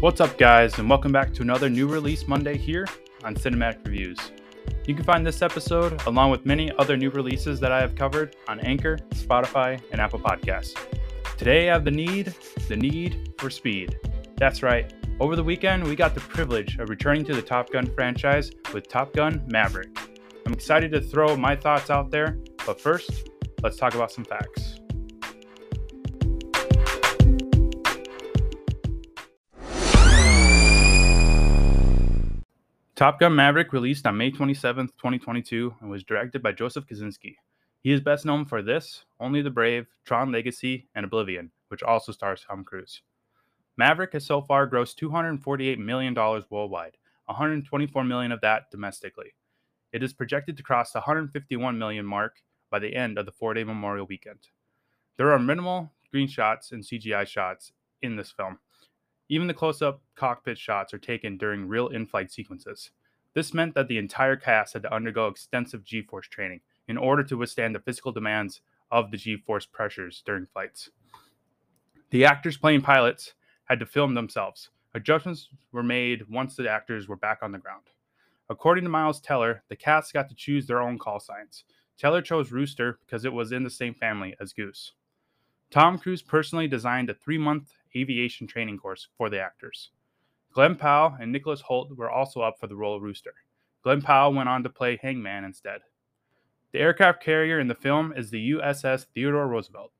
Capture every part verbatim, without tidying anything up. What's up, guys, and welcome back to another New Release Monday here on Cinematic Reviews. You can find this episode, along with many other new releases that I have covered, on Anchor, Spotify, and Apple Podcasts. Today I have the need, the need for speed. That's right, over the weekend we got the privilege of returning to the Top Gun franchise with Top Gun Maverick. I'm excited to throw my thoughts out there, but first, let's talk about some facts. Top Gun Maverick released on May twenty-seventh, twenty twenty-two, and was directed by Joseph Kosinski. He is best known for This, Only the Brave, Tron Legacy, and Oblivion, which also stars Tom Cruise. Maverick has so far grossed two hundred forty-eight million dollars worldwide, one hundred twenty-four million dollars of that domestically. It is projected to cross the one hundred fifty-one million dollars mark by the end of the four-day Memorial Weekend. There are minimal green shots and C G I shots in this film. Even the close-up cockpit shots are taken during real in-flight sequences. This meant that the entire cast had to undergo extensive G-force training in order to withstand the physical demands of the G-force pressures during flights. The actors playing pilots had to film themselves. Adjustments were made once the actors were back on the ground. According to Miles Teller, the cast got to choose their own call signs. Teller chose Rooster because it was in the same family as Goose. Tom Cruise personally designed a three-month aviation training course for the actors. Glenn Powell and Nicholas Hoult were also up for the role of Rooster. Glenn Powell went on to play Hangman instead. The aircraft carrier in the film is the U S S Theodore Roosevelt.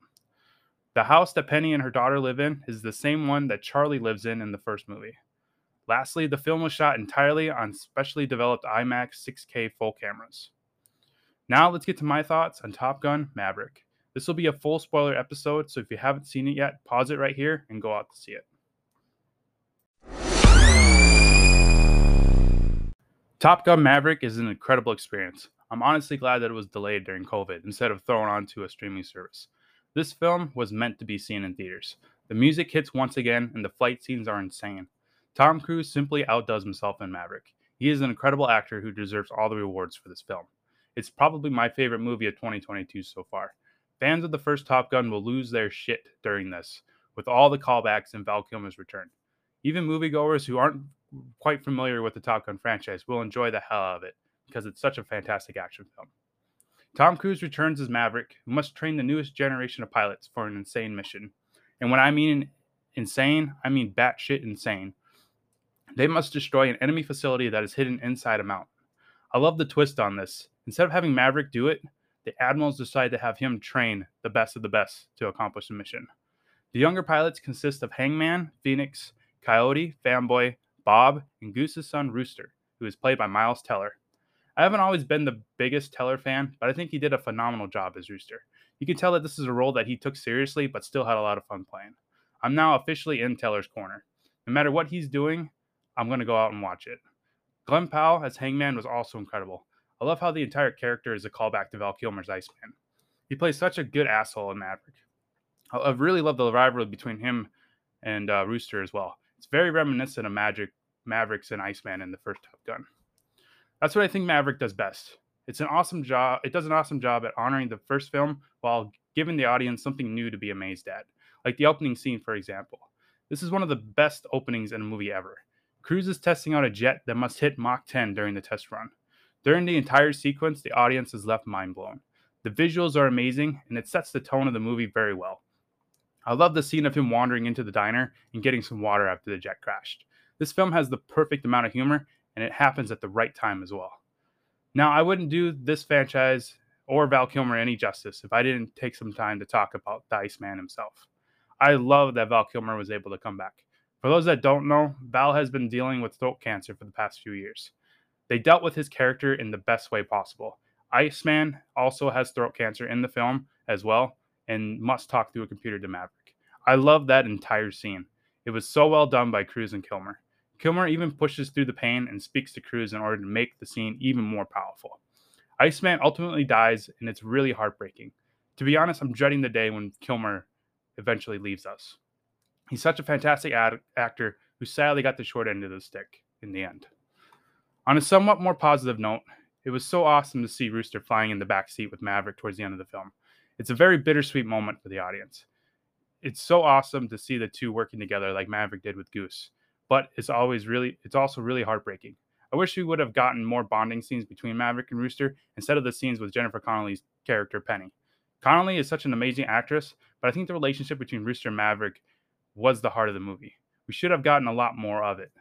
The house that Penny and her daughter live in is the same one that Charlie lives in in the first movie. Lastly, the film was shot entirely on specially developed IMAX six K full cameras. Now let's get to my thoughts on Top Gun Maverick. This will be a full spoiler episode, so if you haven't seen it yet, pause it right here and go out to see it. Top Gun Maverick is an incredible experience. I'm honestly glad that it was delayed during COVID instead of thrown onto a streaming service. This film was meant to be seen in theaters. The music hits once again, and the flight scenes are insane. Tom Cruise simply outdoes himself in Maverick. He is an incredible actor who deserves all the rewards for this film. It's probably my favorite movie of twenty twenty-two so far. Fans of the first Top Gun will lose their shit during this, with all the callbacks and Val Kilmer's return. Even moviegoers who aren't quite familiar with the Top Gun franchise will enjoy the hell out of it, because it's such a fantastic action film. Tom Cruise returns as Maverick, who must train the newest generation of pilots for an insane mission. And when I mean insane, I mean batshit insane. They must destroy an enemy facility that is hidden inside a mountain. I love the twist on this. Instead of having Maverick do it, the admirals decide to have him train the best of the best to accomplish the mission. The younger pilots consist of Hangman, Phoenix, Coyote, Fanboy, Bob, and Goose's son Rooster, who is played by Miles Teller. I haven't always been the biggest Teller fan, but I think he did a phenomenal job as Rooster. You can tell that this is a role that he took seriously, but still had a lot of fun playing. I'm now officially in Teller's corner. No matter what he's doing, I'm going to go out and watch it. Glenn Powell as Hangman was also incredible. I love how the entire character is a callback to Val Kilmer's Iceman. He plays such a good asshole in Maverick. I really love the rivalry between him and uh, Rooster as well. It's very reminiscent of Magic, Mavericks and Iceman in the first Top Gun. That's what I think Maverick does best. It's an awesome job. It does an awesome job at honoring the first film while giving the audience something new to be amazed at, like the opening scene, for example. This is one of the best openings in a movie ever. Cruise is testing out a jet that must hit Mach ten during the test run. During the entire sequence, the audience is left mind-blown. The visuals are amazing, and it sets the tone of the movie very well. I love the scene of him wandering into the diner and getting some water after the jet crashed. This film has the perfect amount of humor, and it happens at the right time as well. Now, I wouldn't do this franchise or Val Kilmer any justice if I didn't take some time to talk about the Iceman himself. I love that Val Kilmer was able to come back. For those that don't know, Val has been dealing with throat cancer for the past few years. They dealt with his character in the best way possible. Iceman also has throat cancer in the film as well and must talk through a computer to Maverick. I love that entire scene. It was so well done by Cruise and Kilmer. Kilmer even pushes through the pain and speaks to Cruise in order to make the scene even more powerful. Iceman ultimately dies, and it's really heartbreaking. To be honest, I'm dreading the day when Kilmer eventually leaves us. He's such a fantastic ad- actor who sadly got the short end of the stick in the end. On a somewhat more positive note, it was so awesome to see Rooster flying in the backseat with Maverick towards the end of the film. It's a very bittersweet moment for the audience. It's so awesome to see the two working together like Maverick did with Goose. but it's always really, it's also really heartbreaking. I wish we would have gotten more bonding scenes between Maverick and Rooster instead of the scenes with Jennifer Connelly's character, Penny. Connelly is such an amazing actress, but I think the relationship between Rooster and Maverick was the heart of the movie. We should have gotten a lot more of it.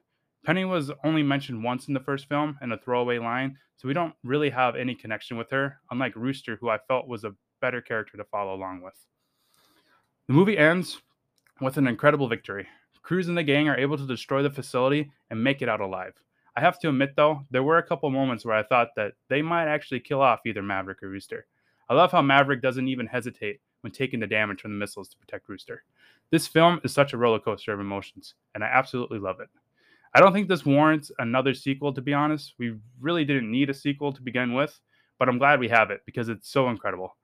Penny was only mentioned once in the first film in a throwaway line, so we don't really have any connection with her, unlike Rooster, who I felt was a better character to follow along with. The movie ends with an incredible victory. Crews and the gang are able to destroy the facility and make it out alive. I have to admit, though, there were a couple moments where I thought that they might actually kill off either Maverick or Rooster. I love how Maverick doesn't even hesitate when taking the damage from the missiles to protect Rooster. This film is such a roller coaster of emotions, and I absolutely love it. I don't think this warrants another sequel, to be honest. We really didn't need a sequel to begin with, but I'm glad we have it because it's so incredible.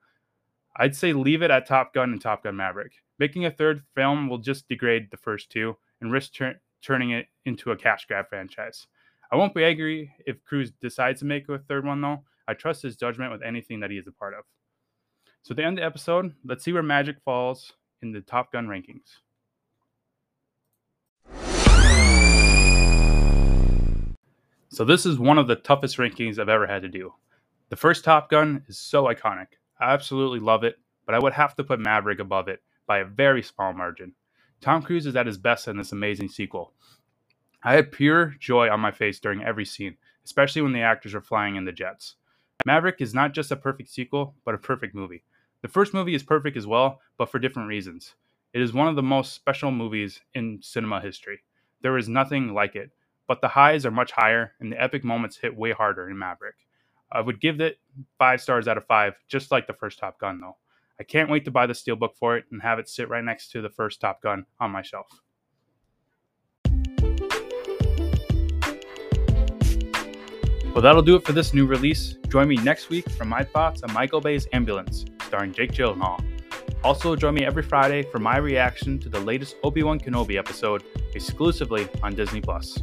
I'd say leave it at Top Gun and Top Gun Maverick. Making a third film will just degrade the first two and risk tur- turning it into a cash grab franchise. I won't be angry if Cruise decides to make a third one, though. I trust his judgment with anything that he is a part of. So at the end of the episode, let's see where Magic falls in the Top Gun rankings. So this is one of the toughest rankings I've ever had to do. The first Top Gun is so iconic. I absolutely love it, but I would have to put Maverick above it by a very small margin. Tom Cruise is at his best in this amazing sequel. I had pure joy on my face during every scene, especially when the actors are flying in the jets. Maverick is not just a perfect sequel, but a perfect movie. The first movie is perfect as well, but for different reasons. It is one of the most special movies in cinema history. There is nothing like it, but the highs are much higher and the epic moments hit way harder in Maverick. I would give it five stars out of five, just like the first Top Gun, though. I can't wait to buy the steelbook for it and have it sit right next to the first Top Gun on my shelf. Well, that'll do it for this new release. Join me next week for my thoughts on Michael Bay's Ambulance, starring Jake Gyllenhaal. Also, join me every Friday for my reaction to the latest Obi-Wan Kenobi episode, exclusively on Disney Plus.